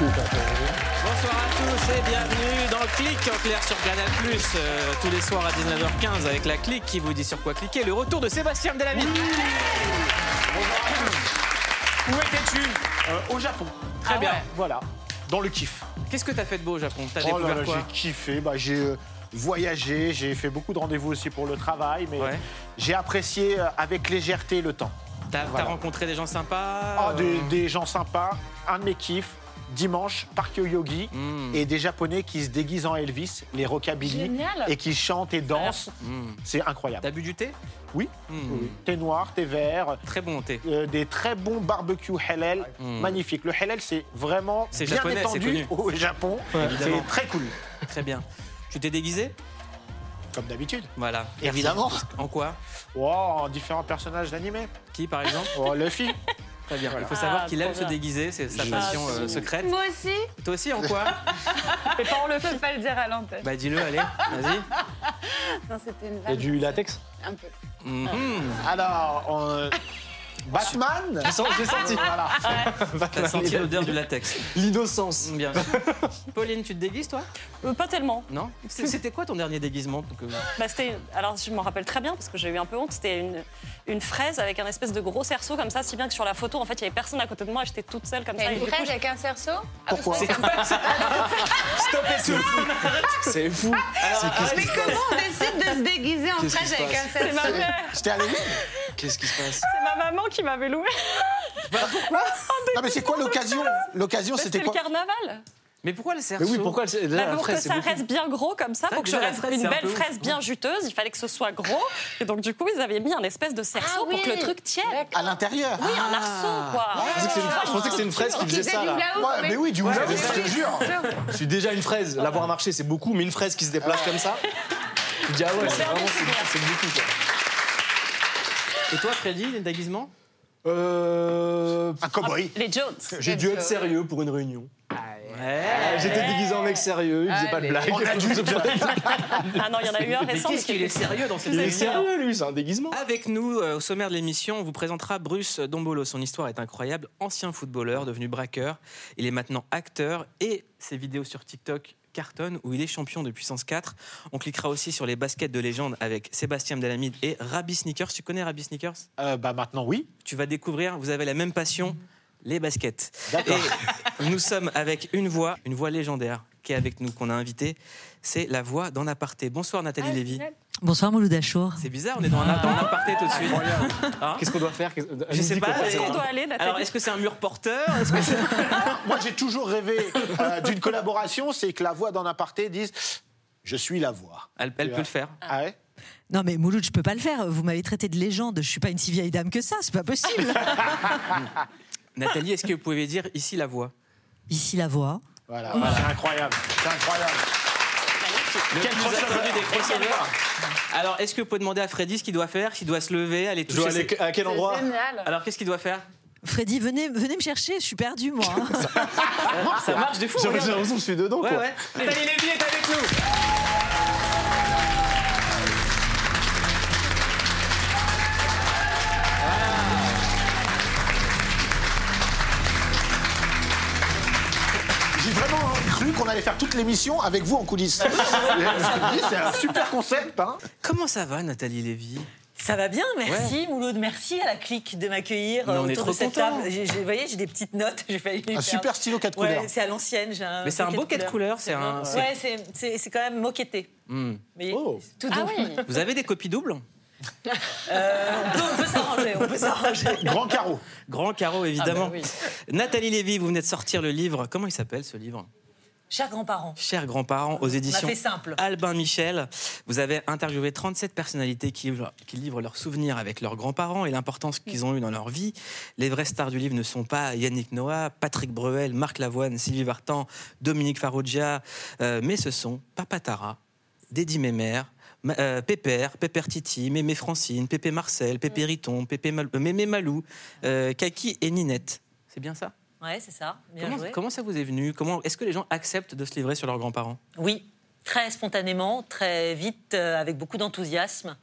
Bonsoir à tous et bienvenue dans Clic en clair sur Canal Plus, tous les soirs à 19h15 avec la Clic qui vous dit sur quoi cliquer. Le retour de Sébastien Delavitte. Où étais-tu? Au Japon. Très bien, voilà. Dans le kiff. Qu'est-ce que t'as fait de beau au Japon? T'as découvert quoi? J'ai kiffé, j'ai voyagé, j'ai fait beaucoup de rendez-vous aussi pour le travail, mais j'ai apprécié avec légèreté le temps. T'as rencontré des gens sympas? Des gens sympas, un de mes kiffs. Dimanche, parc Yoyogi et des Japonais qui se déguisent en Elvis, les rockabilly, et qui chantent et dansent. C'est incroyable. T'as bu du thé? Oui. Thé noir, thé vert. Très bon thé. Des très bons barbecues halal, magnifique. Le halal, c'est vraiment bien japonais, étendu au Japon. Ouais, c'est très cool. Très bien. Tu t'es déguisé? Comme d'habitude. Voilà. Évidemment. En quoi? En différents personnages d'animé. Qui, par exemple? Luffy. Très bien. Voilà. Il faut savoir qu'il aime se déguiser, c'est sa passion secrète. Moi aussi. Toi aussi, en quoi? Mais pas on le fait pas le dire à l'antenne. Bah dis-le, allez, vas-y. Non, c'était une vanne. Et du latex? Un peu. Alors, Batman. J'ai senti. Voilà. Ouais. T'as senti l'odeur du latex. L'innocence. Bien sûr. Pauline, tu te déguises, toi? Pas tellement. Non. C'était quoi ton dernier déguisement? C'était. Alors, je m'en rappelle très bien parce que j'ai eu un peu honte. C'était une fraise avec un espèce de gros cerceau comme ça, si bien que sur la photo, en fait, il y avait personne à côté de moi. J'étais toute seule comme ça. Une fraise avec un cerceau? Pourquoi? C'est quoi ça? Stop et tout. C'est fou. Mais comment on décide de se déguiser en fraise avec un cerceau? C'est ma mère. J'étais allée. Qu'est-ce qui se passe? C'est ma maman qui m'avait loué. Pourquoi? Non mais c'est quoi l'occasion? L'occasion c'était quoi? C'était le carnaval. Mais pourquoi le cerceau? Mais oui, pourquoi le pour que ça reste bien gros comme ça, pour que je reste une belle fraise bien juteuse, il fallait que ce soit gros. Et donc du coup, ils avaient mis un espèce de cerceau pour que le truc tienne. À l'intérieur? Oui, un arceau quoi. Je pensais que c'était une fraise qui faisait ça là. Mais oui, du coup, je te jure. Je suis déjà une fraise, l'avoir marché c'est beaucoup, mais une fraise qui se déplace comme ça. Tu dis ah ouais, c'est vraiment c'est beaucoup quoi. Et toi, Freddy, les déguisements? Un cowboy. Les Jones. J'ai dû être sérieux pour une réunion. J'étais déguisé en mec sérieux, il faisait pas de blagues. Non, il y en a eu un récent. Qu'est-ce qu'il est sérieux dans cette émission? Il est sérieux, lui, c'est un déguisement. Avec nous, au sommaire de l'émission, on vous présentera Bruce Dombolo. Son histoire est incroyable. Ancien footballeur, devenu braqueur. Il est maintenant acteur et ses vidéos sur TikTok cartonne où il est champion de puissance 4. On cliquera aussi sur les baskets de légende avec Sébastien Delavitte et Rabbi Sneakers. Tu connais Rabbi Sneakers? Maintenant, oui. Tu vas découvrir, vous avez la même passion, les baskets. D'accord. Et nous sommes avec une voix légendaire qui est avec nous, qu'on a invitée. C'est la voix d'En Aparté. Bonsoir Nathalie Lévy. Bonsoir Mouloud Achour. C'est bizarre, on est dans un aparté tout de suite. Hein? Qu'est-ce qu'on doit faire? Je sais pas. Est-ce qu'on doit aller? Alors, est-ce que c'est un mur porteur? Moi, j'ai toujours rêvé d'une collaboration, c'est que la voix d'En Aparté dise « Je suis la voix ». Elle peut le faire. Ah ouais? Non mais Mouloud, je peux pas le faire. Vous m'avez traité de légende. Je suis pas une si vieille dame que ça. C'est pas possible. Nathalie, est-ce que vous pouvez dire « Ici la voix ». Ici la voix. Voilà, c'est incroyable. C'est incroyable. Quel crossover des crossovers. Alors, est-ce que vous pouvez demander à Freddy ce qu'il doit faire, s'il doit se lever, aller toucher à quel endroit? Alors, qu'est-ce qu'il doit faire? Freddy, venez me chercher, je suis perdu, moi. Ça marche des fous. J'ai l'impression que je suis dedans, quoi. Nathalie Lévy est avec nous. J'ai vraiment cru qu'on allait faire toute l'émission avec vous en coulisses. C'est un super concept. Hein. Comment ça va, Nathalie Lévy? Ça va bien, merci Mouloud, merci à la Clique de m'accueillir autour de cette table. Vous voyez, j'ai des petites notes. Un super stylo 4 couleurs. C'est à l'ancienne. Mais c'est un beau 4 couleurs. C'est quand même moquetté. Vous avez des copies doubles? On peut s'arranger. Grand carreau, évidemment. Nathalie Lévy, vous venez de sortir le livre. Comment il s'appelle ce livre? Chers grands-parents, aux éditions Albin Michel. Vous avez interviewé 37 personnalités qui livrent leurs souvenirs avec leurs grands-parents et l'importance qu'ils ont eue dans leur vie. Les vraies stars du livre ne sont pas Yannick Noah, Patrick Breuel, Marc Lavoine, Sylvie Vartan, Dominique Farugia, mais ce sont Papa Tara, Dédi Mémère, Pépère Titi, Mémé Francine, Pépé Marcel, Pépé Riton, Mémé Malou, Kaki et Ninette. C'est bien ça? Ouais, c'est ça. Comment ça vous est venu? Est-ce que les gens acceptent de se livrer sur leurs grands-parents? Oui, très spontanément, très vite, avec beaucoup d'enthousiasme,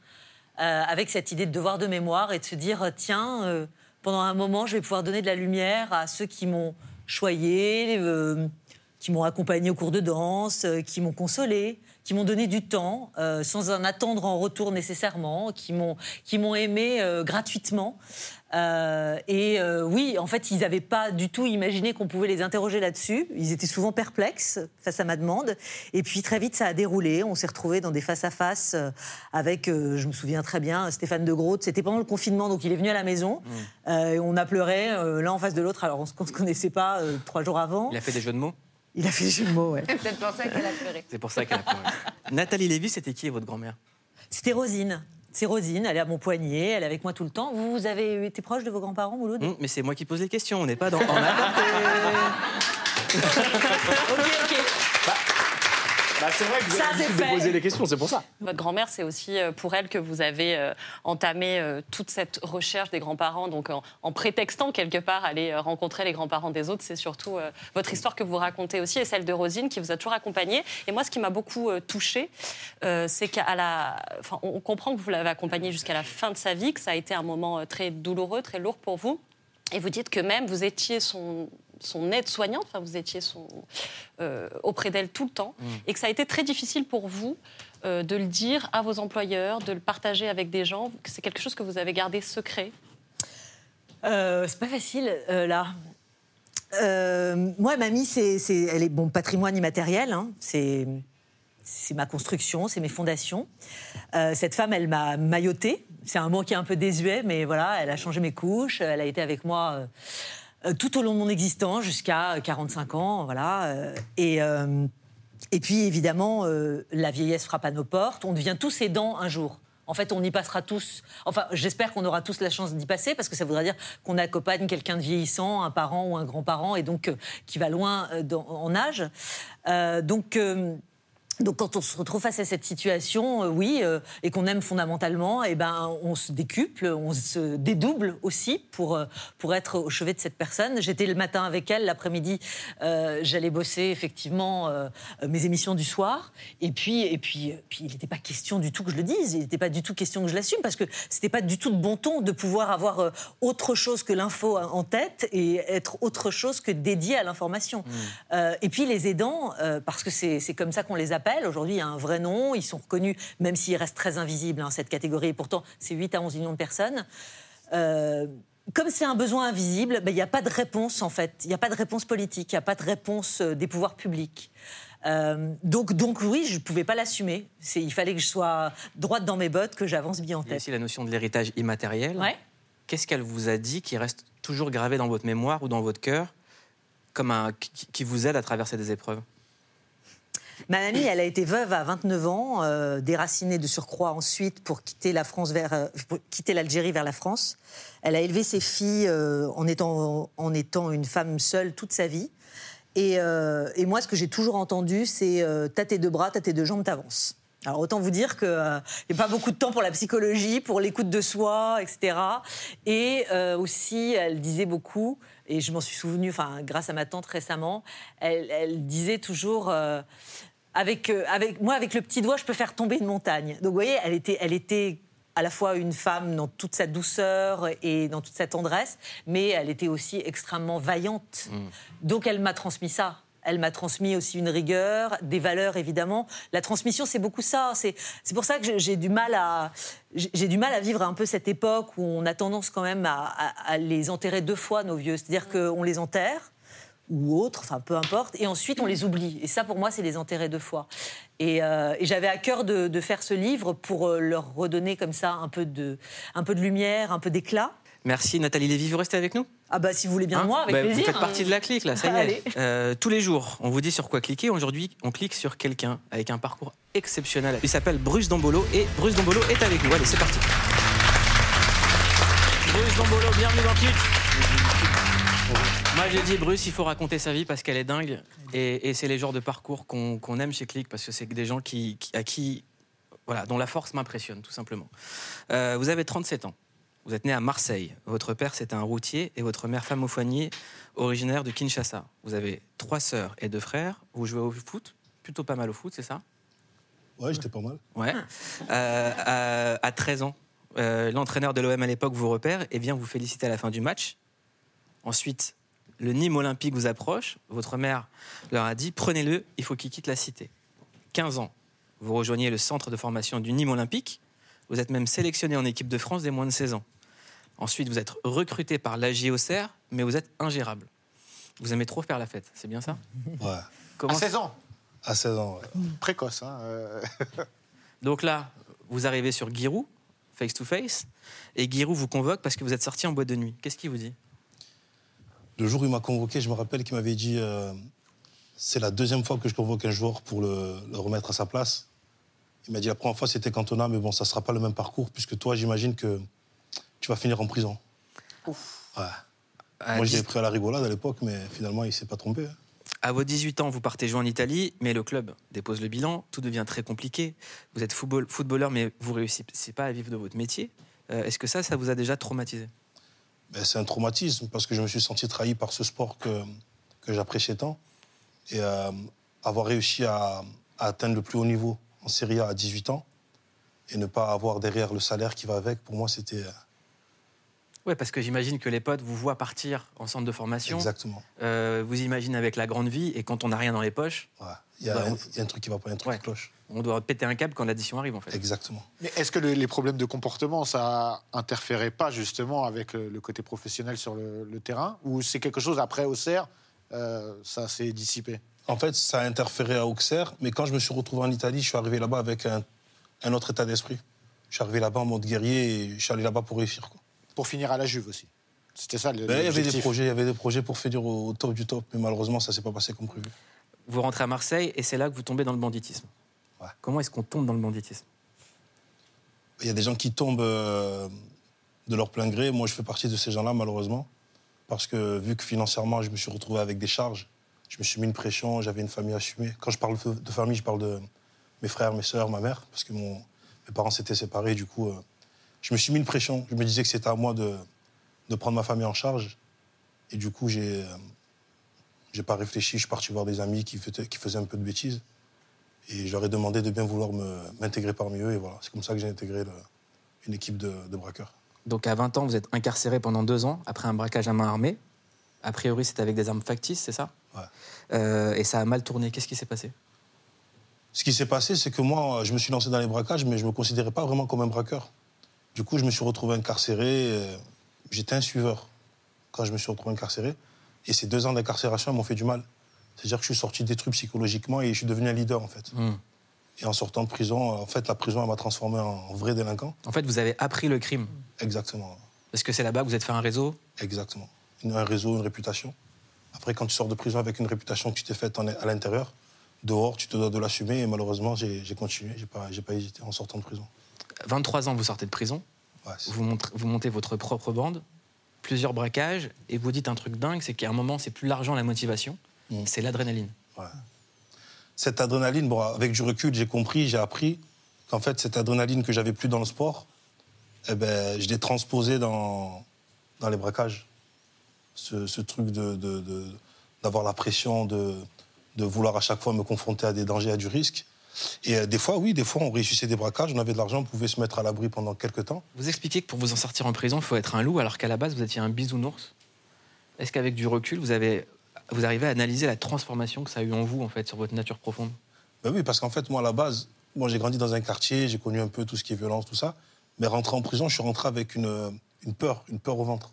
avec cette idée de devoir de mémoire et de se dire, tiens, pendant un moment, je vais pouvoir donner de la lumière à ceux qui m'ont choyés, qui m'ont accompagnée au cours de danse, qui m'ont consolée, qui m'ont donné du temps, sans en attendre en retour nécessairement, qui m'ont aimée gratuitement. Oui, en fait, ils n'avaient pas du tout imaginé qu'on pouvait les interroger là-dessus. Ils étaient souvent perplexes face à ma demande. Et puis, très vite, ça a déroulé. On s'est retrouvés dans des face-à-face avec, je me souviens très bien, Stéphane de Gros. C'était pendant le confinement, donc il est venu à la maison. On a pleuré l'un en face de l'autre. Alors, on ne se connaissait pas 3 jours avant. Il a fait des jeux de mots ? Il a fait des jeux de mots, ouais. C'est peut-être pour ça qu'elle a pleuré. C'est pour ça qu'elle a pleuré. Nathalie Lévy, c'était qui, votre grand-mère ? C'était Rosine. C'est Rosine, elle est à mon poignet, elle est avec moi tout le temps. Vous avez été proche de vos grands-parents, Mouloud ? Mais c'est moi qui pose les questions, on n'est pas dans... Ok. Bah, c'est vrai que vous avez l'habitude de poser les questions, c'est pour ça. Votre grand-mère, c'est aussi pour elle que vous avez entamé toute cette recherche des grands-parents, donc en prétextant quelque part aller rencontrer les grands-parents des autres. C'est surtout votre histoire que vous racontez aussi, et celle de Rosine qui vous a toujours accompagnée. Et moi, ce qui m'a beaucoup touchée, c'est on comprend que vous l'avez accompagnée jusqu'à la fin de sa vie, que ça a été un moment très douloureux, très lourd pour vous. Et vous dites que même vous étiez son aide-soignante, vous étiez auprès d'elle tout le temps, et que ça a été très difficile pour vous de le dire à vos employeurs, de le partager avec des gens, que c'est quelque chose que vous avez gardé secret. C'est pas facile, là. Moi, mamie, elle est bon patrimoine immatériel, c'est ma construction, c'est mes fondations. Cette femme, elle m'a maillotée. C'est un mot qui est un peu désuet, mais voilà, elle a changé mes couches, elle a été avec moi... tout au long de mon existence, jusqu'à 45 ans, voilà. Et puis, évidemment, la vieillesse frappe à nos portes. On devient tous aidants un jour. En fait, on y passera tous. Enfin, j'espère qu'on aura tous la chance d'y passer, parce que ça voudra dire qu'on accompagne quelqu'un de vieillissant, un parent ou un grand-parent, et donc qui va loin en âge. Donc, quand on se retrouve face à cette situation, et qu'on aime fondamentalement, on se décuple, on se dédouble aussi pour être au chevet de cette personne. J'étais le matin avec elle, l'après-midi, j'allais bosser effectivement mes émissions du soir. Et puis il n'était pas question du tout que je le dise, il n'était pas du tout question que je l'assume, parce que c'était pas du tout de bon ton de pouvoir avoir autre chose que l'info en tête et être autre chose que dédié à l'information. Et puis les aidants, parce que c'est comme ça qu'on les appelle. Aujourd'hui, il y a un vrai nom, ils sont reconnus, même s'ils restent très invisibles, cette catégorie. Et pourtant, c'est 8 à 11 millions de personnes. Comme c'est un besoin invisible, il n'y a pas de réponse, en fait. Il n'y a pas de réponse politique, il n'y a pas de réponse des pouvoirs publics. Donc oui, je ne pouvais pas l'assumer. Il fallait que je sois droite dans mes bottes, que j'avance bien en tête. Il y a aussi la notion de l'héritage immatériel. Ouais. Qu'est-ce qu'elle vous a dit qui reste toujours gravé dans votre mémoire ou dans votre cœur, qui vous aide à traverser des épreuves ? Ma mamie, elle a été veuve à 29 ans, déracinée de surcroît ensuite pour quitter l'Algérie vers la France. Elle a élevé ses filles en étant une femme seule toute sa vie. Et moi, ce que j'ai toujours entendu, c'est « t'as tes 2 bras, t'as tes 2 jambes, t'avances ». Alors autant vous dire qu'il n'y a pas beaucoup de temps pour la psychologie, pour l'écoute de soi, etc. Et aussi, elle disait beaucoup, et je m'en suis souvenue grâce à ma tante récemment, elle disait toujours... Avec le petit doigt, je peux faire tomber une montagne. Donc vous voyez, elle était à la fois une femme dans toute sa douceur et dans toute sa tendresse, mais elle était aussi extrêmement vaillante. Donc elle m'a transmis ça. Elle m'a transmis aussi une rigueur, des valeurs évidemment. La transmission, c'est beaucoup ça. C'est pour ça que j'ai du mal à vivre un peu cette époque où on a tendance quand même à les enterrer 2 fois, nos vieux. C'est-à-dire qu'on les enterre ou autres, peu importe, et ensuite on les oublie. Et ça, pour moi, c'est les enterrer 2 fois. Et j'avais à cœur de faire ce livre pour leur redonner comme ça un peu de lumière, un peu d'éclat. Merci Nathalie Lévy, vous restez avec nous ? Ah bah si vous voulez bien, moi, avec plaisir. Vous faites partie de la clique là, ça y est. Tous les jours, on vous dit sur quoi cliquer. Aujourd'hui, on clique sur quelqu'un avec un parcours exceptionnel. Il s'appelle Bruce Dombolo et Bruce Dombolo est avec nous. Allez, c'est parti. Bruce Dombolo, bienvenue dans Clique. Moi j'ai dit Bruce, il faut raconter sa vie parce qu'elle est dingue et c'est les genres de parcours qu'on aime chez Clique parce que c'est des gens dont la force m'impressionne tout simplement. Vous avez 37 ans. Vous êtes né à Marseille. Votre père, c'était un routier et votre mère, femme au foyer, originaire de Kinshasa. Vous avez 3 sœurs et 2 frères. Vous jouez au foot, plutôt pas mal au foot, c'est ça ? Ouais, j'étais pas mal. Ouais. À 13 ans, l'entraîneur de l'OM à l'époque vous repère et vient vous féliciter à la fin du match. Ensuite, le Nîmes olympique vous approche, votre mère leur a dit « Prenez-le, il faut qu'il quitte la cité ». 15 ans, vous rejoignez le centre de formation du Nîmes olympique, vous êtes même sélectionné en équipe de France des moins de 16 ans. Ensuite, vous êtes recruté par l'AG Auxerre, mais vous êtes ingérable. Vous aimez trop faire la fête, c'est bien ça ? Ouais. Comment... À 16 ans ? À 16 ans, ouais. Précoce, hein. Donc là, vous arrivez sur Giroud, face to face, et Giroud vous convoque parce que vous êtes sorti en boîte de nuit. Qu'est-ce qu'il vous dit ? Le jour où il m'a convoqué, je me rappelle qu'il m'avait dit c'est la deuxième fois que je convoque un joueur pour le remettre à sa place. Il m'a dit la première fois c'était Cantona, mais bon, ça ne sera pas le même parcours puisque toi, j'imagine que tu vas finir en prison. Ouf. Ouais. Moi, je l'ai pris à la rigolade à l'époque, mais finalement, il ne s'est pas trompé. Hein. À vos 18 ans, vous partez jouer en Italie, mais le club dépose le bilan, tout devient très compliqué. Vous êtes footballeur, mais vous ne réussissez pas à vivre de votre métier. Est-ce que ça vous a déjà traumatisé ? Ben, c'est un traumatisme, parce que je me suis senti trahi par ce sport que j'appréciais tant. Et avoir réussi à atteindre le plus haut niveau en Serie A à 18 ans, et ne pas avoir derrière le salaire qui va avec, pour moi, c'était... Oui, parce que j'imagine que les potes vous voient partir en centre de formation. Exactement. Vous imaginez avec la grande vie, et quand on n'a rien dans les poches... Ouais. Il y a un truc qui va pas, un truc qui cloche. On doit péter un câble quand l'addition arrive, en fait. Exactement. Mais est-ce que les problèmes de comportement, ça interférait pas, justement, avec le côté professionnel sur le terrain ? Ou c'est quelque chose, après Auxerre, ça s'est dissipé ? En fait, ça a interféré à Auxerre, mais quand je me suis retrouvé en Italie, je suis arrivé là-bas avec un autre état d'esprit. Je suis arrivé là-bas en mode guerrier, et je suis allé là-bas pour réussir, quoi. Pour finir à la Juve aussi. C'était ça le l'objectif. Il y avait des projets pour finir au top du top, mais malheureusement, ça ne s'est pas passé comme prévu. Vous rentrez à Marseille et c'est là que vous tombez dans le banditisme. Ouais. Comment est-ce qu'on tombe dans le banditisme ? Il y a des gens qui tombent de leur plein gré. Moi, je fais partie de ces gens-là, malheureusement, parce que vu que financièrement, je me suis retrouvé avec des charges, je me suis mis une pression, j'avais une famille assumée. Quand je parle de famille, je parle de mes frères, mes sœurs, ma mère, parce que mes parents s'étaient séparés, du coup... Je me suis mis une pression. Je me disais que c'était à moi de prendre ma famille en charge. Et du coup, j'ai pas réfléchi. Je suis parti voir des amis qui faisaient un peu de bêtises. Et je leur ai demandé de bien vouloir m'intégrer parmi eux. Et voilà, c'est comme ça que j'ai intégré une équipe de braqueurs. Donc à 20 ans, vous êtes incarcéré pendant 2 ans après un braquage à main armée. A priori, c'était avec des armes factices, c'est ça ? Ouais. Et ça a mal tourné. Qu'est-ce qui s'est passé ? Ce qui s'est passé, c'est que moi, je me suis lancé dans les braquages, mais je me considérais pas vraiment comme un braqueur. Du coup, je me suis retrouvé incarcéré. J'étais un suiveur quand je me suis retrouvé incarcéré. Et ces 2 ans d'incarcération m'ont fait du mal. C'est-à-dire que je suis sorti détruit psychologiquement et je suis devenu un leader, en fait. Mmh. Et en sortant de prison, en fait, la prison, elle m'a transformé en vrai délinquant. En fait, vous avez appris le crime. Exactement. Parce que c'est là-bas que vous êtes fait un réseau ? Exactement. Un réseau, une réputation. Après, quand tu sors de prison avec une réputation que tu t'es faite à l'intérieur, dehors, tu te dois de l'assumer. Et malheureusement, j'ai continué. J'ai pas hésité en sortant de prison. 23 ans, vous sortez de prison, ouais, vous montez votre propre bande, plusieurs braquages, et vous dites un truc dingue, c'est qu'à un moment, c'est plus l'argent, la motivation, c'est l'adrénaline. Ouais. Cette adrénaline, bon, avec du recul, j'ai compris, j'ai appris qu'en fait, cette adrénaline que j'avais plus dans le sport, eh ben, je l'ai transposée dans les braquages. Ce truc d'avoir la pression, de vouloir à chaque fois me confronter à des dangers, à du risque. Et des fois, on réussissait des braquages, on avait de l'argent, on pouvait se mettre à l'abri pendant quelques temps. Vous expliquez que pour vous en sortir en prison, il faut être un loup, alors qu'à la base, vous étiez un bisounours. Est-ce qu'avec du recul, vous arrivez à analyser la transformation que ça a eu en vous, en fait, sur votre nature profonde ? Ben oui, parce qu'en fait, moi, à la base, j'ai grandi dans un quartier, j'ai connu un peu tout ce qui est violence, tout ça. Mais rentré en prison, je suis rentré avec une peur au ventre.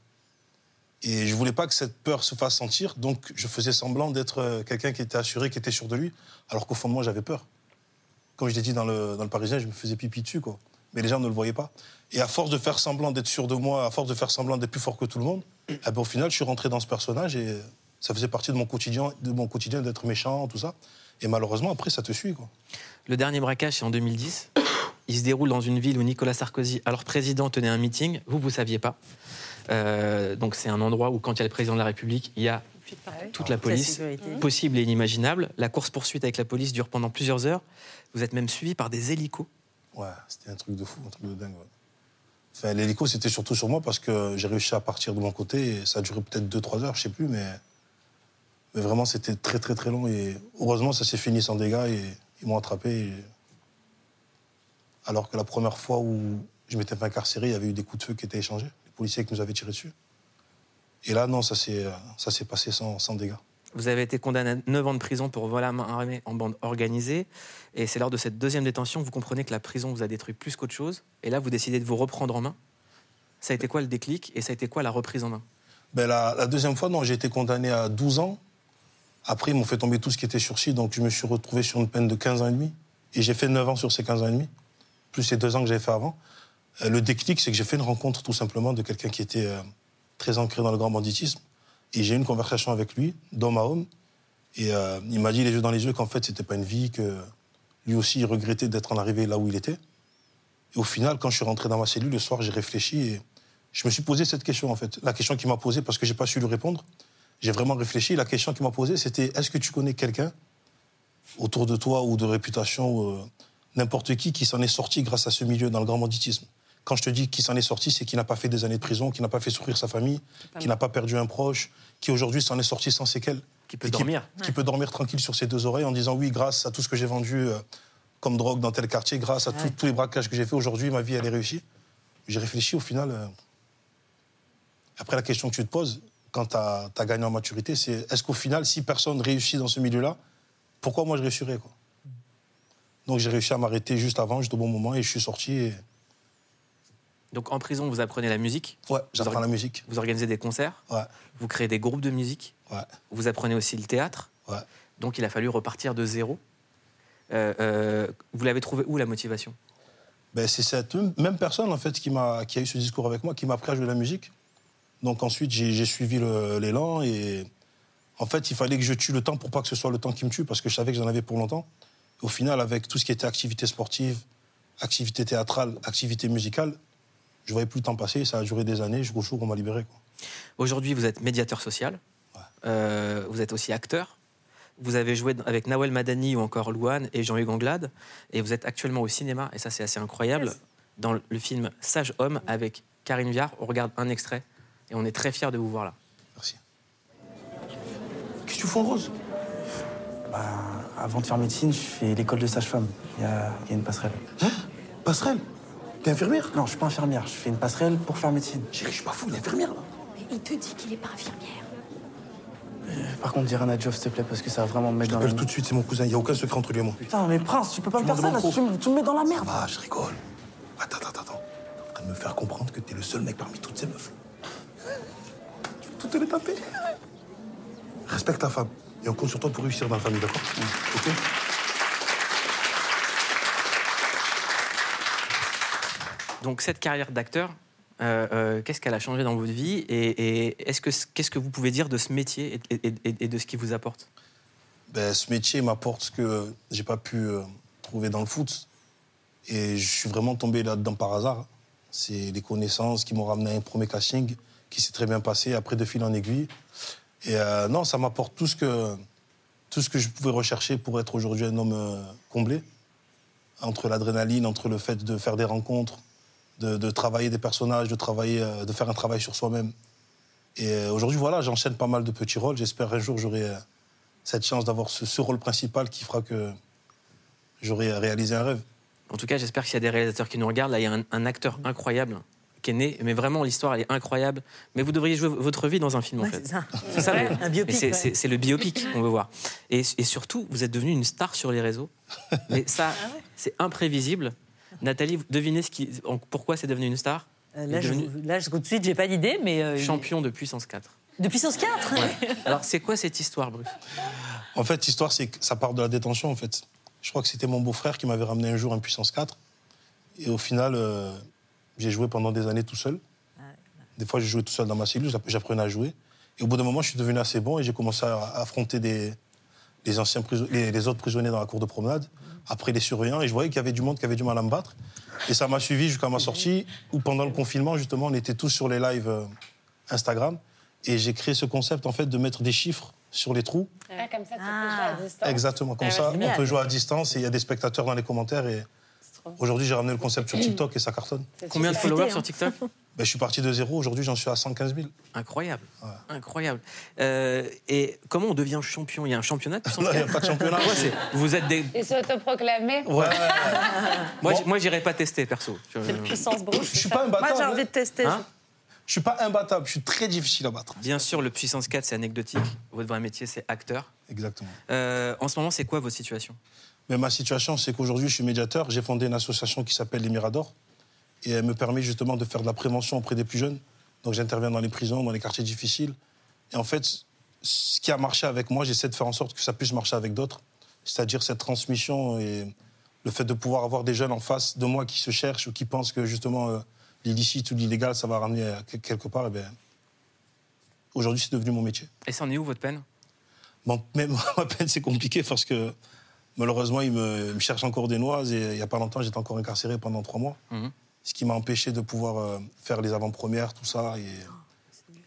Et je voulais pas que cette peur se fasse sentir, donc je faisais semblant d'être quelqu'un qui était assuré, qui était sûr de lui, alors qu'au fond de moi, j'avais peur. Comme je l'ai dit dans le Parisien, je me faisais pipi dessus, quoi. Mais les gens ne le voyaient pas. Et à force de faire semblant d'être sûr de moi, à force de faire semblant d'être plus fort que tout le monde, eh ben, au final, je suis rentré dans ce personnage et ça faisait partie de mon quotidien d'être méchant, tout ça. Et malheureusement, après, ça te suit, quoi. Le dernier braquage, c'est en 2010. Il se déroule dans une ville où Nicolas Sarkozy, alors président, tenait un meeting. Vous saviez pas. Donc c'est un endroit où, quand il y a le président de la République, il y a toute la police, possible et inimaginable. La course-poursuite avec la police dure pendant plusieurs heures. Vous êtes même suivi par des hélicos. Ouais, c'était un truc de fou, un truc de dingue. Ouais. Enfin, l'hélico, c'était surtout sur moi parce que j'ai réussi à partir de mon côté. Et ça a duré peut-être 2-3 heures, je sais plus, mais vraiment, c'était très, très, très long. Et heureusement, ça s'est fini sans dégâts et ils m'ont attrapé. Et... Alors que la première fois où je m'étais fait incarcérer, il y avait eu des coups de feu qui étaient échangés. Les policiers qui nous avaient tiré dessus. Et là, non, ça s'est passé sans dégâts. Vous avez été condamné à 9 ans de prison pour vol à main armée en bande organisée. Et c'est lors de cette deuxième détention que vous comprenez que la prison vous a détruit plus qu'autre chose. Et là, vous décidez de vous reprendre en main. Ça a été quoi le déclic et ça a été quoi la reprise en main? La deuxième fois, non, j'ai été condamné à 12 ans. Après, ils m'ont fait tomber tout ce qui était sursis. Donc, je me suis retrouvé sur une peine de 15 ans et demi. Et j'ai fait 9 ans sur ces 15 ans et demi, plus ces 2 ans que j'avais fait avant. Le déclic, c'est que j'ai fait une rencontre, tout simplement, de quelqu'un qui était très ancré dans le grand banditisme. Et j'ai eu une conversation avec lui, d'homme à homme. Et il m'a dit, les yeux dans les yeux, qu'en fait, c'était pas une vie, que lui aussi, il regrettait d'être en arrivé là où il était. Et au final, quand je suis rentré dans ma cellule, le soir, j'ai réfléchi et je me suis posé cette question, en fait. La question qu'il m'a posée, parce que j'ai pas su lui répondre, j'ai vraiment réfléchi. La question qu'il m'a posée, c'était, est-ce que tu connais quelqu'un autour de toi ou de réputation, n'importe qui s'en est sorti grâce à ce milieu dans le grand banditisme? Quand je te dis qu'il s'en est sorti, c'est qu'il n'a pas fait des années de prison, qu'il n'a pas fait souffrir sa famille, qu'il n'a pas perdu un proche, qui aujourd'hui s'en est sorti sans séquelles. Qui peut dormir. Qui peut dormir tranquille sur ses 2 oreilles en disant oui, grâce à tout ce que j'ai vendu comme drogue dans tel quartier, grâce à tous les braquages que j'ai fait, aujourd'hui, ma vie, elle est réussie. J'ai réfléchi au final. Après, la question que tu te poses, quand tu as gagné en maturité, c'est est-ce qu'au final, si personne réussit dans ce milieu-là, pourquoi moi je réussirais, quoi? Donc j'ai réussi à m'arrêter juste avant, juste au bon moment, et je suis sorti. Donc en prison, vous apprenez la musique. Ouais, j'apprends la musique. Vous organisez des concerts. Ouais. Vous créez des groupes de musique. Ouais. Vous apprenez aussi le théâtre. Ouais. Donc il a fallu repartir de zéro. Vous l'avez trouvé où, la motivation? C'est cette même personne, en fait, qui a eu ce discours avec moi, qui m'a appris à jouer de la musique. Donc ensuite, j'ai suivi l'élan et en fait, il fallait que je tue le temps pour pas que ce soit le temps qui me tue, parce que je savais que j'en avais pour longtemps. Au final, avec tout ce qui était activité sportive, activité théâtrale, activité musicale, je ne voyais plus le temps passer, ça a duré des années, jusqu'au jour où on m'a libéré, quoi. Aujourd'hui, vous êtes médiateur social, ouais. Vous êtes aussi acteur, vous avez joué avec Nawel Madani ou encore Louane et Jean-Hugues Anglade, et vous êtes actuellement au cinéma, et ça c'est assez incroyable, yes. Dans le film Sage Homme avec Karine Viard, on regarde un extrait, et on est très fiers de vous voir là. Merci. Qu'est-ce que tu fais en rose? Avant de faire médecine, je fais l'école de sage-femme, il y a une passerelle. Hein? Passerelle? T'es infirmière? Non, je suis pas infirmière. Je fais une passerelle pour faire médecine. Chérie, je suis pas fou, il est infirmière, là. Mais il te dit qu'il est pas infirmière. Par contre, dis rien à Geoff, s'il te plaît, parce que ça va vraiment me mettre dans la merde. Je t'appelle tout de suite, c'est mon cousin. Il y a aucun secret entre lui et moi. Putain, mais Prince, tu peux pas me faire ça, là. Tu me mets dans la merde. Ah, je rigole. Attends. T'es en train de me faire comprendre que t'es le seul mec parmi toutes ces meufs. Je vais toutes les taper. Respecte ta femme. Et on compte sur toi pour réussir dans la famille, d'accord? Ok. Donc cette carrière d'acteur, qu'est-ce qu'elle a changé dans votre vie et qu'est-ce que vous pouvez dire de ce métier et de ce qu'il vous apporte? Ce métier m'apporte ce que j'ai pas pu trouver dans le foot. Et je suis vraiment tombé là-dedans par hasard. C'est les connaissances qui m'ont ramené à un premier casting qui s'est très bien passé, après 2 fils en aiguille. Et non, ça m'apporte tout ce que je pouvais rechercher pour être aujourd'hui un homme comblé. Entre l'adrénaline, entre le fait de faire des rencontres, de travailler des personnages, de faire un travail sur soi-même. Et aujourd'hui, voilà, j'enchaîne pas mal de petits rôles. J'espère un jour, j'aurai cette chance d'avoir ce rôle principal qui fera que j'aurai réalisé un rêve. En tout cas, j'espère qu'il y a des réalisateurs qui nous regardent. Là, il y a un acteur incroyable qui est né. Mais vraiment, l'histoire, elle est incroyable. Mais vous devriez jouer votre vie dans un film, en fait. C'est ça. Un biopic. C'est le biopic qu'on veut voir. Et surtout, vous êtes devenu une star sur les réseaux. Mais ça, c'est imprévisible. Nathalie, devinez pourquoi c'est devenu une star? Tout de suite, j'ai pas d'idée, mais... champion de puissance 4. De puissance 4 ouais. Alors, c'est quoi cette histoire, Bruce? En fait, l'histoire, c'est que ça part de la détention, en fait. Je crois que c'était mon beau-frère qui m'avait ramené un jour un puissance 4. Et au final, j'ai joué pendant des années tout seul. Des fois, j'ai joué tout seul dans ma cellule, j'apprenais à jouer. Et au bout d'un moment, je suis devenu assez bon et j'ai commencé à affronter les autres prisonniers dans la cour de promenade, après les surveillants, et je voyais qu'il y avait du monde qui avait du mal à me battre. Et ça m'a suivi jusqu'à ma sortie, où pendant le confinement, justement, on était tous sur les lives Instagram, et j'ai créé ce concept, en fait, de mettre des chiffres sur les trous. Ah, comme ça, tu peux jouer à distance. Exactement, comme ça, on peut jouer à distance, et il y a des spectateurs dans les commentaires, et aujourd'hui, j'ai ramené le concept sur TikTok, et ça cartonne. Combien de followers sur TikTok? Je suis parti de 0, aujourd'hui, j'en suis à 115 000. Incroyable, ouais. Incroyable. Et comment on devient champion? Il y a un championnat de puissance 4? Il n'y a pas de championnat. Vous êtes des... Ils sont autoproclamés. Ouais. Moi, bon. Moi, j'irai pas tester, perso. C'est une puissance brute. Je suis pas un bâtard. Moi, j'ai envie de tester. Hein? Je suis pas imbattable, je suis très difficile à battre. Bien sûr, le puissance 4, c'est anecdotique. Votre vrai métier, c'est acteur. Exactement. En ce moment, c'est quoi votre situation ? Mais ma situation, c'est qu'aujourd'hui, je suis médiateur. J'ai fondé une association qui s'appelle Les Miradors. Et elle me permet justement de faire de la prévention auprès des plus jeunes. Donc j'interviens dans les prisons, dans les quartiers difficiles. Et en fait, ce qui a marché avec moi, j'essaie de faire en sorte que ça puisse marcher avec d'autres. C'est-à-dire cette transmission et le fait de pouvoir avoir des jeunes en face de moi qui se cherchent ou qui pensent que justement l'illicite ou l'illégal, ça va ramener quelque part. Et bien, aujourd'hui, c'est devenu mon métier. Et c'en est où votre peine ? Bon, mais ma peine, c'est compliqué parce que malheureusement, il me cherche encore des noises. Et il n'y a pas longtemps, j'étais encore incarcéré pendant 3 mois. Mmh. Ce qui m'a empêché de pouvoir faire les avant-premières, tout ça. Et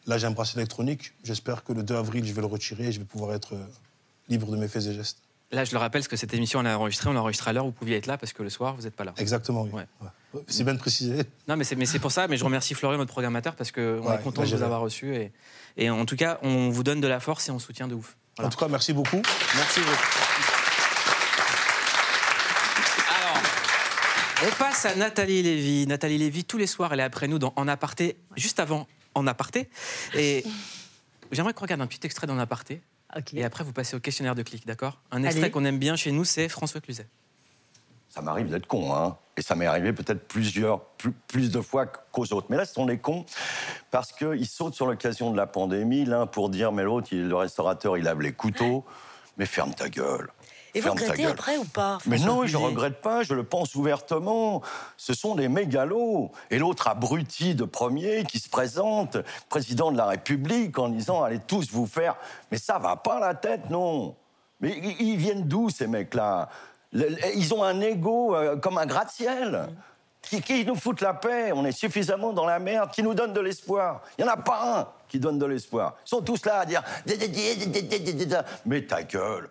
là, j'ai un bracelet électronique. J'espère que le 2 avril, je vais le retirer et je vais pouvoir être libre de mes faits et gestes. Là, je le rappelle, parce que cette émission, on l'a enregistrée à l'heure, vous pouviez être là, parce que le soir, vous n'êtes pas là. Exactement, oui. Ouais. Ouais. C'est bien de préciser. Non, mais c'est pour ça, mais je remercie Florian, notre programmateur, parce qu'on est content de vous avoir reçu. Et en tout cas, on vous donne de la force et on soutient de ouf. Voilà. En tout cas, merci beaucoup. Merci beaucoup. On passe à Nathalie Lévy. Nathalie Lévy, tous les soirs, elle est après nous dans En Aparté, juste avant En Aparté. Et j'aimerais qu'on regarde un petit extrait d'En Aparté. Okay. Et après, vous passez au questionnaire de clic, d'accord ? Un extrait qu'on aime bien chez nous, c'est François Cluzet. Ça m'arrive d'être con, hein. Et ça m'est arrivé peut-être plus de fois qu'aux autres. Mais là, ce sont les cons, parce qu'ils sautent sur l'occasion de la pandémie, l'un pour dire, mais l'autre, le restaurateur, il lave les couteaux. Mais ferme ta gueule. Et vous regrettez après ou pas ? Mais non, je ne regrette pas, je le pense ouvertement. Ce sont des mégalos. Et l'autre abruti de premier qui se présente, président de la République, en disant « Allez tous vous faire... » Mais ça va pas la tête, non. Mais ils viennent d'où, ces mecs-là ? Ils ont un ego comme un gratte-ciel. Qui nous foutent la paix ? On est suffisamment dans la merde. Qui nous donne de l'espoir ? Il n'y en a pas un qui donne de l'espoir. Ils sont tous là à dire « Mais ta gueule !»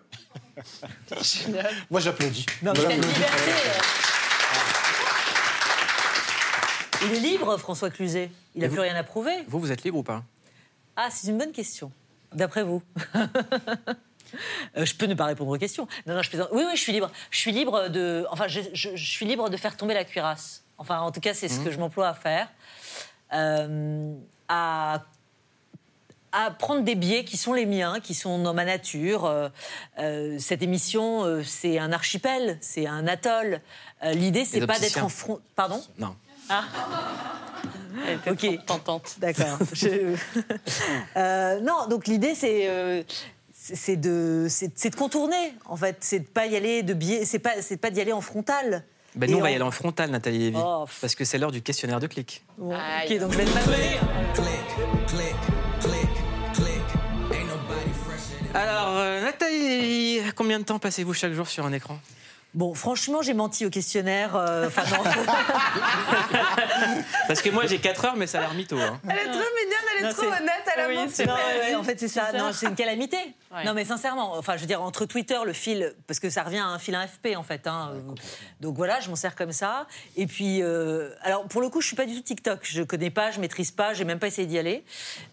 Moi, j'applaudis. Non, voilà, cette liberté. Il est libre, François Cluzet. Il n'a plus rien à prouver. Vous êtes libre ou pas ? Ah, c'est une bonne question. D'après vous. Je peux ne pas répondre aux questions. Non, je plaisante. Oui, je suis libre. Je suis libre de. Enfin, je suis libre de faire tomber la cuirasse. Enfin, en tout cas, c'est ce que je m'emploie à faire. À prendre des biais qui sont les miens, qui sont dans ma nature. Cette émission, c'est un archipel, c'est un atoll. L'idée, c'est pas d'être en front... Pardon ? Non. Ah. Elle était tentante. D'accord. Non, donc l'idée, c'est de contourner, en fait. C'est de pas y aller de biais, c'est pas d'y aller en frontal. Ben nous, on va y aller en frontal, Nathalie Lévy, parce que c'est l'heure du questionnaire de clic. Ouais. Ok, donc je vais te passer. Clic. Alors, Nathalie, combien de temps passez-vous chaque jour sur un écran ? Bon, franchement, j'ai menti au questionnaire. Parce que moi, j'ai 4 heures, mais ça a l'air mytho. Hein. Elle est trop mignonne, elle est trop honnête, elle a menti. En fait, c'est ça. Non, c'est une calamité. Ouais. Non, mais sincèrement, enfin, je veux dire, entre Twitter, le fil, parce que ça revient à un fil AFP, en fait. Hein, donc voilà, je m'en sers comme ça. Et puis, alors, pour le coup, je suis pas du tout TikTok. Je connais pas, je maîtrise pas, j'ai même pas essayé d'y aller.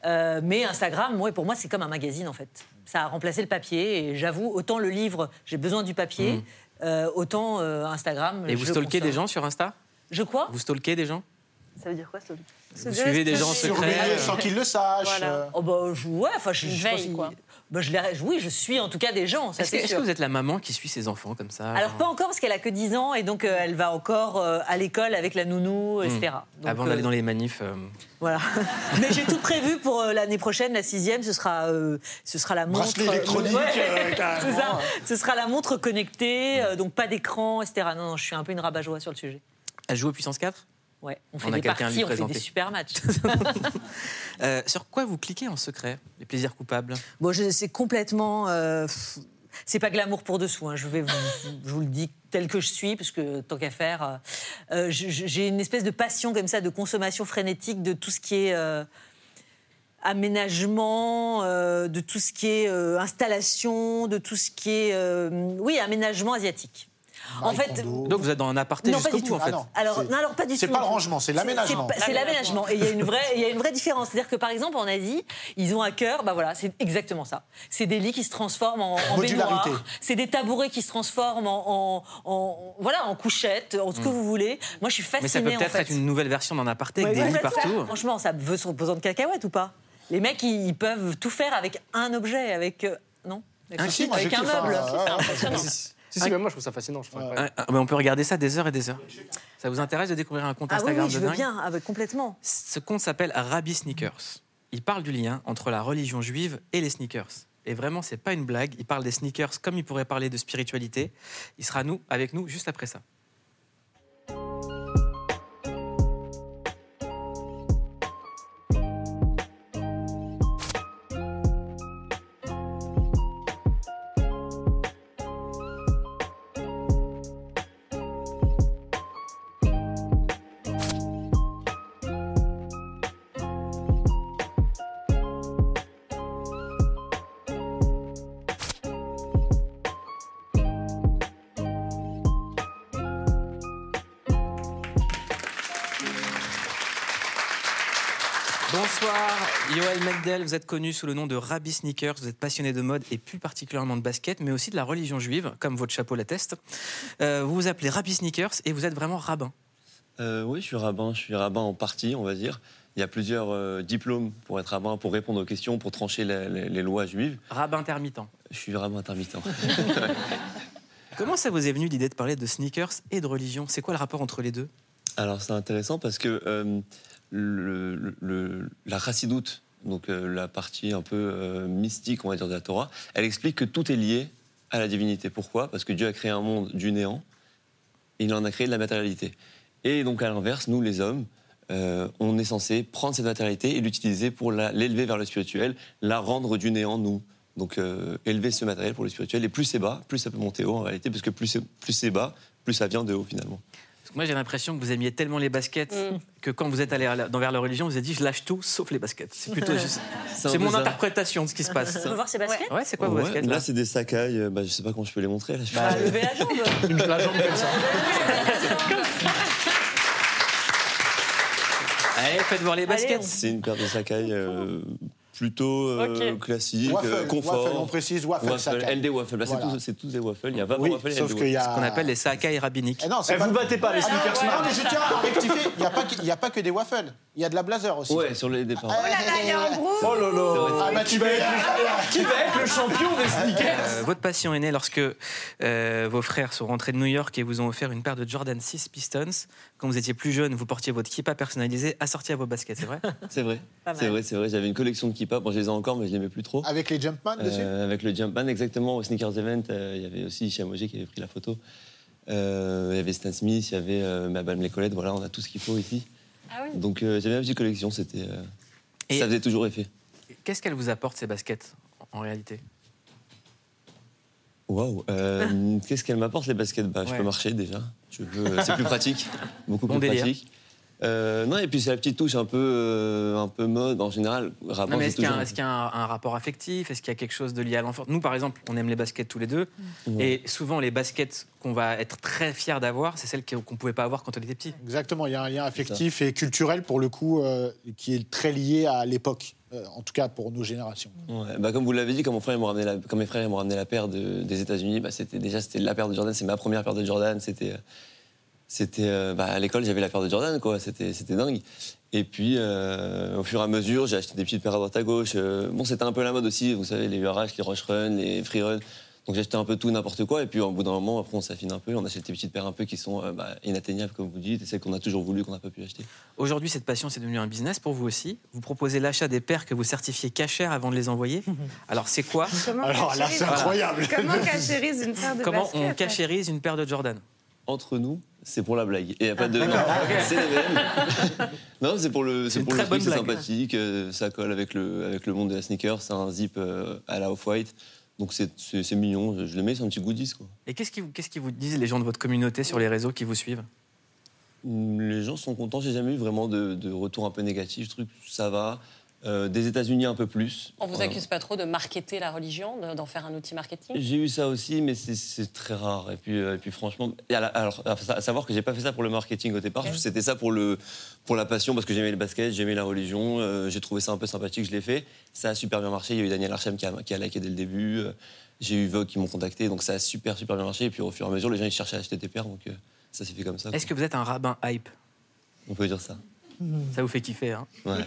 Mais Instagram, pour moi, c'est comme un magazine, en fait. Ça a remplacé le papier. Et j'avoue, autant le livre, j'ai besoin du papier. Autant Instagram. Et vous stalkez des gens sur Insta ? Je quoi ? Vous stalkez des gens ? Ça veut dire quoi, stalker ? Vous suivez des gens en secret sans qu'ils le sachent. Voilà. Oh bah ouais, enfin je veille quoi. Bah je suis en tout cas des gens. Ça, est-ce que vous êtes la maman qui suit ses enfants comme ça ? Alors pas encore parce qu'elle a que 10 ans et donc elle va encore à l'école avec la nounou, etc. Donc, avant d'aller dans les manifs. Voilà. Mais j'ai tout prévu pour l'année prochaine, la 6e, ce sera la montre. Bracelet électronique. C'est ça. Ce sera la montre connectée, donc pas d'écran, etc. Non, je suis un peu une rabat-joie sur le sujet. Elle joue au puissance 4 ? Ouais, on fait des parties, on fait des super matchs. Sur quoi vous cliquez en secret ? Les plaisirs coupables ? Bon, c'est complètement... c'est pas glamour pour dessous, hein. Je vous le dis tel que je suis, parce que tant qu'à faire... j'ai une espèce de passion comme ça, de consommation frénétique de tout ce qui est... aménagement, de tout ce qui est installation, de tout ce qui est... aménagement asiatique. En fait, donc vous êtes dans un aparté jusqu'au bout en fait. Alors pas du tout. C'est pas le rangement, c'est l'aménagement. C'est l'aménagement et il y a une vraie différence, c'est-à-dire que par exemple en Asie, ils ont à cœur voilà, c'est exactement ça. C'est des lits qui se transforment en baignoire, c'est des tabourets qui se transforment en couchette, en ce que vous voulez. Moi je suis fascinée. Mais ça peut peut-être être une nouvelle version d'un aparté avec des lits partout. Franchement, ça veut son pesant de cacahuètes ou pas ? Les mecs ils peuvent tout faire avec un objet, avec non ? Avec un meuble, c'est impressionnant. Si, mais moi je trouve ça fascinant. On peut regarder ça des heures et des heures. Ça vous intéresse de découvrir un compte Instagram de dingue ? Ah oui, je veux bien, complètement. Ce compte s'appelle Rabbi Sneakers. Il parle du lien entre la religion juive et les sneakers. Et vraiment, c'est pas une blague. Il parle des sneakers comme il pourrait parler de spiritualité. Il sera avec nous juste après ça. Vous êtes connu sous le nom de Rabbi Sneakers, vous êtes passionné de mode et plus particulièrement de basket, mais aussi de la religion juive, comme votre chapeau l'atteste. Vous vous appelez Rabbi Sneakers et vous êtes vraiment rabbin. Oui, je suis rabbin en partie, on va dire. Il y a plusieurs diplômes pour être rabbin, pour répondre aux questions, pour trancher les lois juives. Rabbin intermittent. Je suis rabbin intermittent. Comment ça vous est venu l'idée de parler de sneakers et de religion ? C'est quoi le rapport entre les deux ? Alors c'est intéressant parce que la chassidoute, donc la partie un peu mystique, on va dire, de la Torah, elle explique que tout est lié à la divinité. Pourquoi ? Parce que Dieu a créé un monde du néant, et il en a créé de la matérialité. Et donc à l'inverse, nous les hommes, on est censé prendre cette matérialité et l'utiliser pour l'élever vers le spirituel, la rendre du néant, nous. Donc élever ce matériel pour le spirituel, et plus c'est bas, plus ça peut monter haut en réalité, parce que plus c'est bas, plus ça vient de haut finalement. Moi, j'ai l'impression que vous aimiez tellement les baskets que quand vous êtes allé vers la religion, vous avez dit je lâche tout sauf les baskets. C'est plutôt juste... c'est mon interprétation de ce qui se passe. On peut voir ces baskets ? Ouais, c'est quoi vos baskets ? Là, c'est des Sacai. Je sais pas comment je peux les montrer. Là, lever la jambe. La jambe comme ça. Allez, faites voir les baskets. C'est une paire de Sacai plutôt classique, waffle, confort. Waffle, on précise, waffle LD waffle. Là, voilà. C'est tous des waffles. Il y a 20 waffles LD waffle. Ce qu'on appelle les Sacai rabbiniques. Non, vous battez pas les sneakers. Non, mais je tiens à rectifier. Il n'y a pas que des waffles. Il y a de la blazer aussi. Ouais, sur les départs. Oh là là, il y a un gros. Oh là là. Qui va être le champion des sneakers ? Votre passion est née lorsque vos frères sont rentrés de New York et vous ont offert une paire de Jordan 6 Pistons. Quand vous étiez plus jeune, vous portiez votre kippa personnalisée assortie à vos baskets, c'est vrai ? C'est vrai. J'avais une collection de kippa. Bon, je les ai encore, mais je les mets plus trop. Avec les Jumpman dessus ? Avec le Jumpman, exactement. Au Sneakers Event, il y avait aussi Chamogé qui avait pris la photo. Il y avait Stan Smith, il y avait Madame Les Colettes. Voilà, on a tout ce qu'il faut ici. Ah oui. Donc j'avais ma petite collection, c'était, ça faisait toujours effet. Qu'est-ce qu'elles vous apportent, ces baskets, en réalité ? Waouh, qu'est-ce qu'elles m'apportent, les baskets ? Je peux marcher déjà, c'est plus pratique, beaucoup plus pratique. Non, et puis c'est la petite touche un peu mode en général. Non, mais est-ce qu'il y a un rapport affectif ? Est-ce qu'il y a quelque chose de lié à l'enfant ? Nous, par exemple, on aime les baskets tous les deux. Mmh. Et souvent, les baskets qu'on va être très fiers d'avoir, c'est celles qu'on ne pouvait pas avoir quand on était petit. Exactement, il y a un lien affectif et culturel, pour le coup, qui est très lié à l'époque, en tout cas pour nos générations. Ouais, comme vous l'avez dit, quand mes frères m'ont ramené la paire des États-Unis, c'était la paire de Jordan, c'est ma première paire de Jordan, C'était à l'école, j'avais la paire de Jordan, quoi. C'était dingue. Et puis, au fur et à mesure, j'ai acheté des petites paires à droite à gauche. C'était un peu la mode aussi, vous savez, les URH, les Rush Run, les Free Run. Donc j'ai acheté un peu tout, n'importe quoi. Et puis, au bout d'un moment, après, on s'affine un peu. On achète des petites paires un peu qui sont inatteignables, comme vous dites, et celles qu'on a toujours voulu, qu'on n'a pas pu acheter. Aujourd'hui, cette passion, c'est devenu un business pour vous aussi. Vous proposez l'achat des paires que vous certifiez cachères avant de les envoyer. Alors, c'est quoi ? Alors là, c'est incroyable. Comment cachérise une paire de baskets ? Comment on cachérise une paire de Jordan ? Entre nous, c'est pour la blague. Il n'y a pas de... C'est les mêmes. Non, c'est pour le truc, c'est sympathique. Ça colle avec le monde de la sneaker. C'est un zip à la Off-White. Donc c'est mignon. Je le mets, c'est un petit goodies, quoi. Et qu'est-ce qui vous disent les gens de votre communauté sur les réseaux qui vous suivent ? Les gens sont contents. J'ai jamais eu vraiment de retour un peu négatif. Ça va. Des États-Unis un peu plus. On ne vous accuse pas trop de marketer la religion, d'en faire un outil marketing? J'ai eu ça aussi, mais c'est très rare. Et puis franchement, alors, à savoir que je n'ai pas fait ça pour le marketing au départ, okay. C'était ça pour la passion, parce que j'aimais le basket, j'aimais la religion, j'ai trouvé ça un peu sympathique, je l'ai fait. Ça a super bien marché, il y a eu Daniel Archem qui a liké dès le début, j'ai eu Vogue qui m'ont contacté, donc ça a super bien marché. Et puis au fur et à mesure, les gens ils cherchaient à acheter des paires, donc ça s'est fait comme ça. Est-ce que vous êtes un rabbin hype? On peut dire ça. Ça vous fait kiffer, hein? Ouais.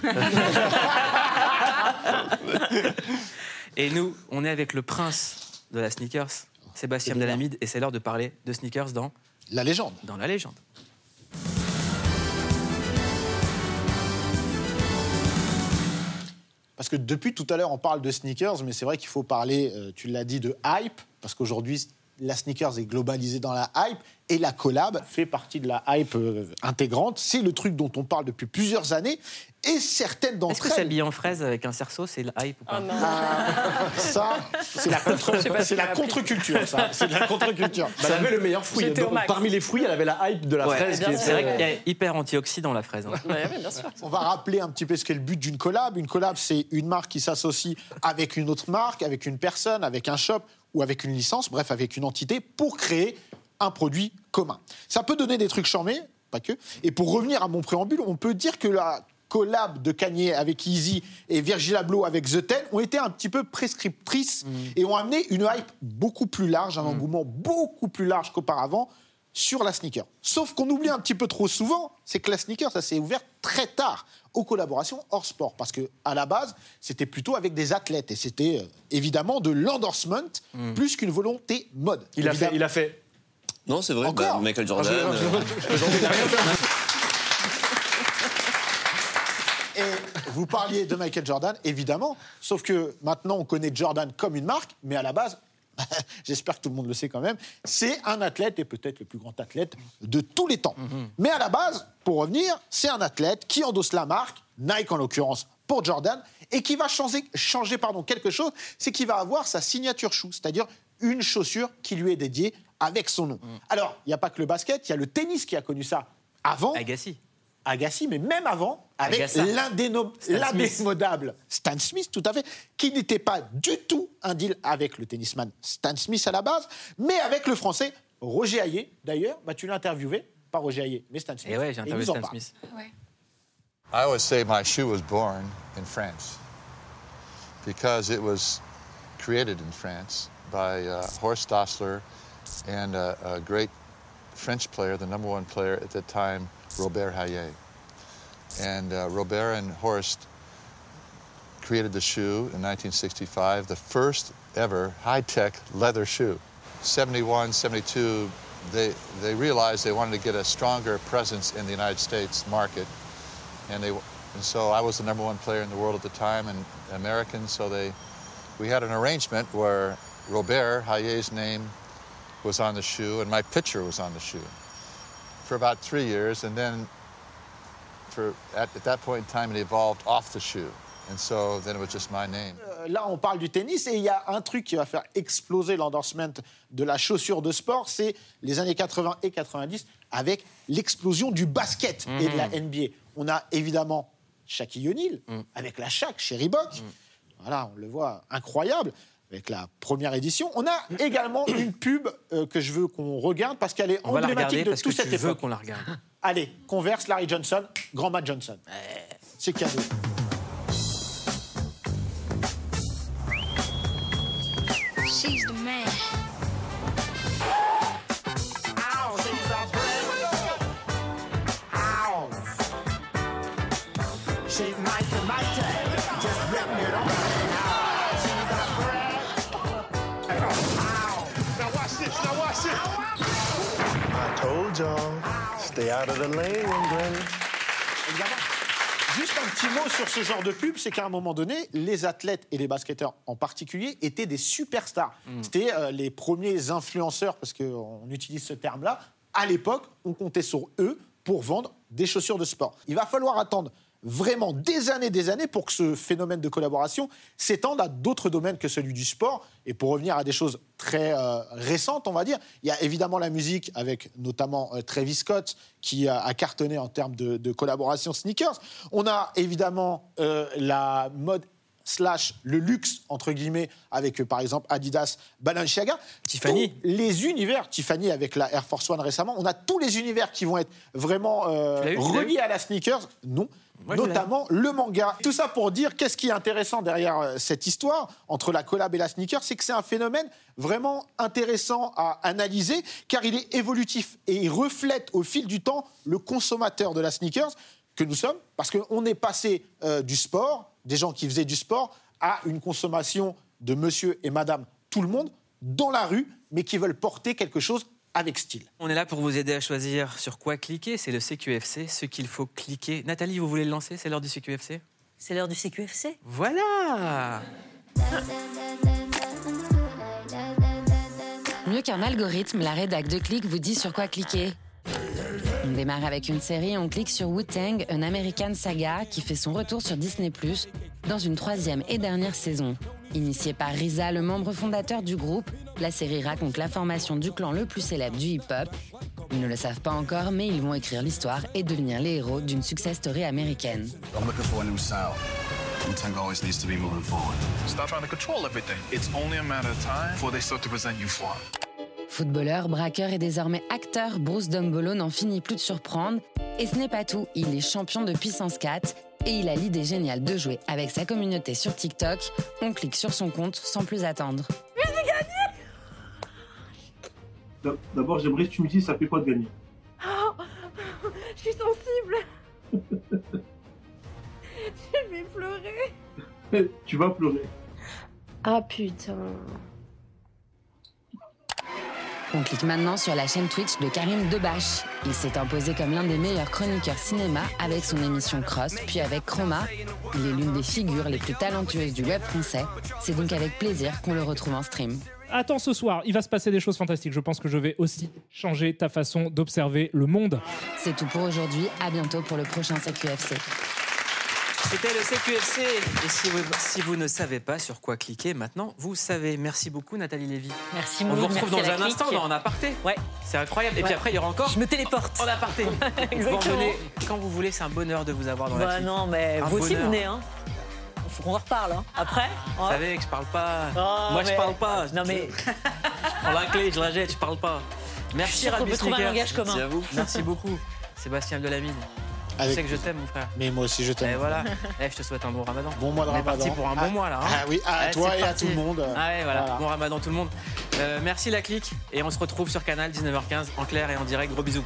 Et nous, on est avec le prince de la sneakers, Sébastien Delavitte, et c'est l'heure de parler de sneakers dans... La légende. Dans la légende. Parce que depuis tout à l'heure, on parle de sneakers, mais c'est vrai qu'il faut parler, tu l'as dit, de hype, parce qu'aujourd'hui... La sneakers est globalisée dans la hype et la collab fait partie de la hype intégrante. C'est le truc dont on parle depuis plusieurs années et certaines d'entre elles... Est-ce que s'habiller en fraise avec un cerceau, c'est la hype ou pas? Ça, c'est la contre-culture, ça. C'est de la contre-culture. Bah, elle avait le meilleur fruit. Parmi les fruits, elle avait la hype de la fraise. C'est vrai qu'il y a hyper antioxydant, la fraise. Hein. Ouais, bien sûr. On va rappeler un petit peu ce qu'est le but d'une collab. Une collab, c'est une marque qui s'associe avec une autre marque, avec une personne, avec un shop, ou avec une licence, bref, avec une entité, pour créer un produit commun. Ça peut donner des trucs charmés, pas que. Et pour revenir à mon préambule, on peut dire que la collab de Kanye avec Yeezy et Virgil Abloh avec The Ten ont été un petit peu prescriptrices et ont amené une hype beaucoup plus large, un engouement beaucoup plus large qu'auparavant sur la sneaker. Sauf qu'on oublie un petit peu trop souvent, c'est que la sneaker, ça s'est ouvert très tard aux collaborations hors sport. Parce qu'à la base, c'était plutôt avec des athlètes. Et c'était évidemment de l'endorsement plus qu'une volonté mode. Il a fait. Non, c'est vrai. Encore. Bah, Michael Jordan. Et vous parliez de Michael Jordan, évidemment. Sauf que maintenant, on connaît Jordan comme une marque. Mais à la base... J'espère que tout le monde le sait quand même. C'est un athlète, et peut-être le plus grand athlète de tous les temps. Mais à la base, pour revenir, c'est un athlète qui endosse la marque, Nike en l'occurrence pour Jordan, et qui va changer, quelque chose, c'est qu'il va avoir sa signature shoe, c'est-à-dire une chaussure qui lui est dédiée avec son nom. Alors, il n'y a pas que le basket, il y a le tennis qui a connu ça avant. Agassi, mais même avant, avec l'indémodable Stan Smith, tout à fait, qui n'était pas du tout un deal avec le tennisman Stan Smith à la base, mais avec le français Roger Hayé. D'ailleurs, tu l'as interviewé, pas Roger Hayé, mais Stan Smith. Et ouais, j'ai interviewé Stan Smith. Ouais. I always say my shoe was born in France because it was created in France by Horst Dassler and a great French player, the number one player at that time, Robert Hayé. And Robert and Horst created the shoe in 1965, the first ever high-tech leather shoe. 71, 72, they realized they wanted to get a stronger presence in the United States market. And so I was the number one player in the world at the time, and American, so we had an arrangement where Robert Hayé's name was on the shoe and my picture was on the shoe. For about 3 years, and then at that point in time, it evolved off the shoe, and so then it was just my name. Là, on parle du tennis, et il y a un truc qui va faire exploser l'endorsement de la chaussure de sport, c'est les années 80 et 90, avec l'explosion du basket et de la NBA. On a évidemment Shaquille O'Neal, avec la Shaq chez Reebok. Voilà, on le voit, incroyable. Avec la première édition. On a également une pub que je veux qu'on regarde parce qu'elle est emblématique de toute cette époque. On veut qu'on la regarde. Allez, Converse, Larry Johnson, Grand Matt Johnson. C'est cadeau. She's the man. Stay out of the lane, England. Juste un petit mot sur ce genre de pub, c'est qu'à un moment donné, les athlètes et les basketteurs en particulier étaient des superstars. C'était les premiers influenceurs, parce qu'on utilise ce terme-là. À l'époque, on comptait sur eux pour vendre des chaussures de sport. Il va falloir attendre vraiment des années pour que ce phénomène de collaboration s'étende à d'autres domaines que celui du sport. Et pour revenir à des choses très récentes, on va dire, il y a évidemment la musique avec notamment Travis Scott qui a cartonné en termes de collaboration sneakers. On a évidemment la mode slash le luxe, entre guillemets, avec par exemple Adidas, Balenciaga. Tiffany. Tous les univers, Tiffany avec la Air Force One récemment, on a tous les univers qui vont être vraiment reliés à la sneakers. Non. Moi, notamment le manga. Tout ça pour dire qu'est-ce qui est intéressant derrière cette histoire entre la collab et la sneaker, c'est que c'est un phénomène vraiment intéressant à analyser car il est évolutif et il reflète au fil du temps le consommateur de la sneakers que nous sommes parce qu'on est passé du sport, des gens qui faisaient du sport, à une consommation de monsieur et madame tout le monde dans la rue mais qui veulent porter quelque chose avec style. On est là pour vous aider à choisir sur quoi cliquer. C'est le CQFC, ce qu'il faut cliquer. Nathalie, vous voulez le lancer ? C'est l'heure du CQFC ? C'est l'heure du CQFC ? Voilà ! Mieux qu'un algorithme, la rédac de clics vous dit sur quoi cliquer. On démarre avec une série, on clique sur Wu-Tang, An American Saga, qui fait son retour sur Disney+, dans une 3e et dernière saison. Initiée par RZA, le membre fondateur du groupe, la série raconte la formation du clan le plus célèbre du hip-hop. Ils ne le savent pas encore, mais ils vont écrire l'histoire et devenir les héros d'une success story américaine. I'm looking for a new sound. Wu-Tang always needs to be moving forward. Stop trying to control everything. It's only a matter of time before they start to present you flaw. Footballeur, braqueur et désormais acteur, Bruce Dombolo n'en finit plus de surprendre. Et ce n'est pas tout, il est champion de puissance 4 et il a l'idée géniale de jouer avec sa communauté sur TikTok. On clique sur son compte sans plus attendre. Mais j'ai gagné ! D'abord, j'aimerais que tu me dises ça fait quoi de gagner ? Oh, je suis sensible. Je vais pleurer. Tu vas pleurer. Ah putain. On clique maintenant sur la chaîne Twitch de Karim Debache. Il s'est imposé comme l'un des meilleurs chroniqueurs cinéma avec son émission Cross, puis avec Chroma. Il est l'une des figures les plus talentueuses du web français. C'est donc avec plaisir qu'on le retrouve en stream. Attends, ce soir, il va se passer des choses fantastiques. Je pense que je vais aussi changer ta façon d'observer le monde. C'est tout pour aujourd'hui. À bientôt pour le prochain CQFC. C'était le CQFC. Et si vous ne savez pas sur quoi cliquer, maintenant, vous savez. Merci beaucoup, Nathalie Lévy. Merci beaucoup. On vous retrouve dans un instant dans En Aparté. Ouais. C'est incroyable. Et puis après, il y aura encore... Je me téléporte. En Aparté. Exactement. Vous venez quand vous voulez. C'est un bonheur de vous avoir dans la clique. Non, mais vous aussi, venez, hein. Faut qu'on reparle, hein. Après. Vous savez que je parle pas. Je parle pas. Non, mais... Je prends la clé, je la jette, je parle pas. Merci, Rabbi Sneakers. On peut trouver un langage commun. Merci à vous. Merci beaucoup, Sébastien Delavitte. Je sais que je t'aime, mon frère. Mais moi aussi, je t'aime. Et voilà. Je te souhaite un bon ramadan. Bon mois de ramadan. On est parti pour un bon mois, là. Hein. Ah oui, à toi et parti. À tout le monde. Ah oui, voilà. Bon ramadan, tout le monde. Merci, la clique. Et on se retrouve sur Canal, 19h15, en clair et en direct. Gros bisous.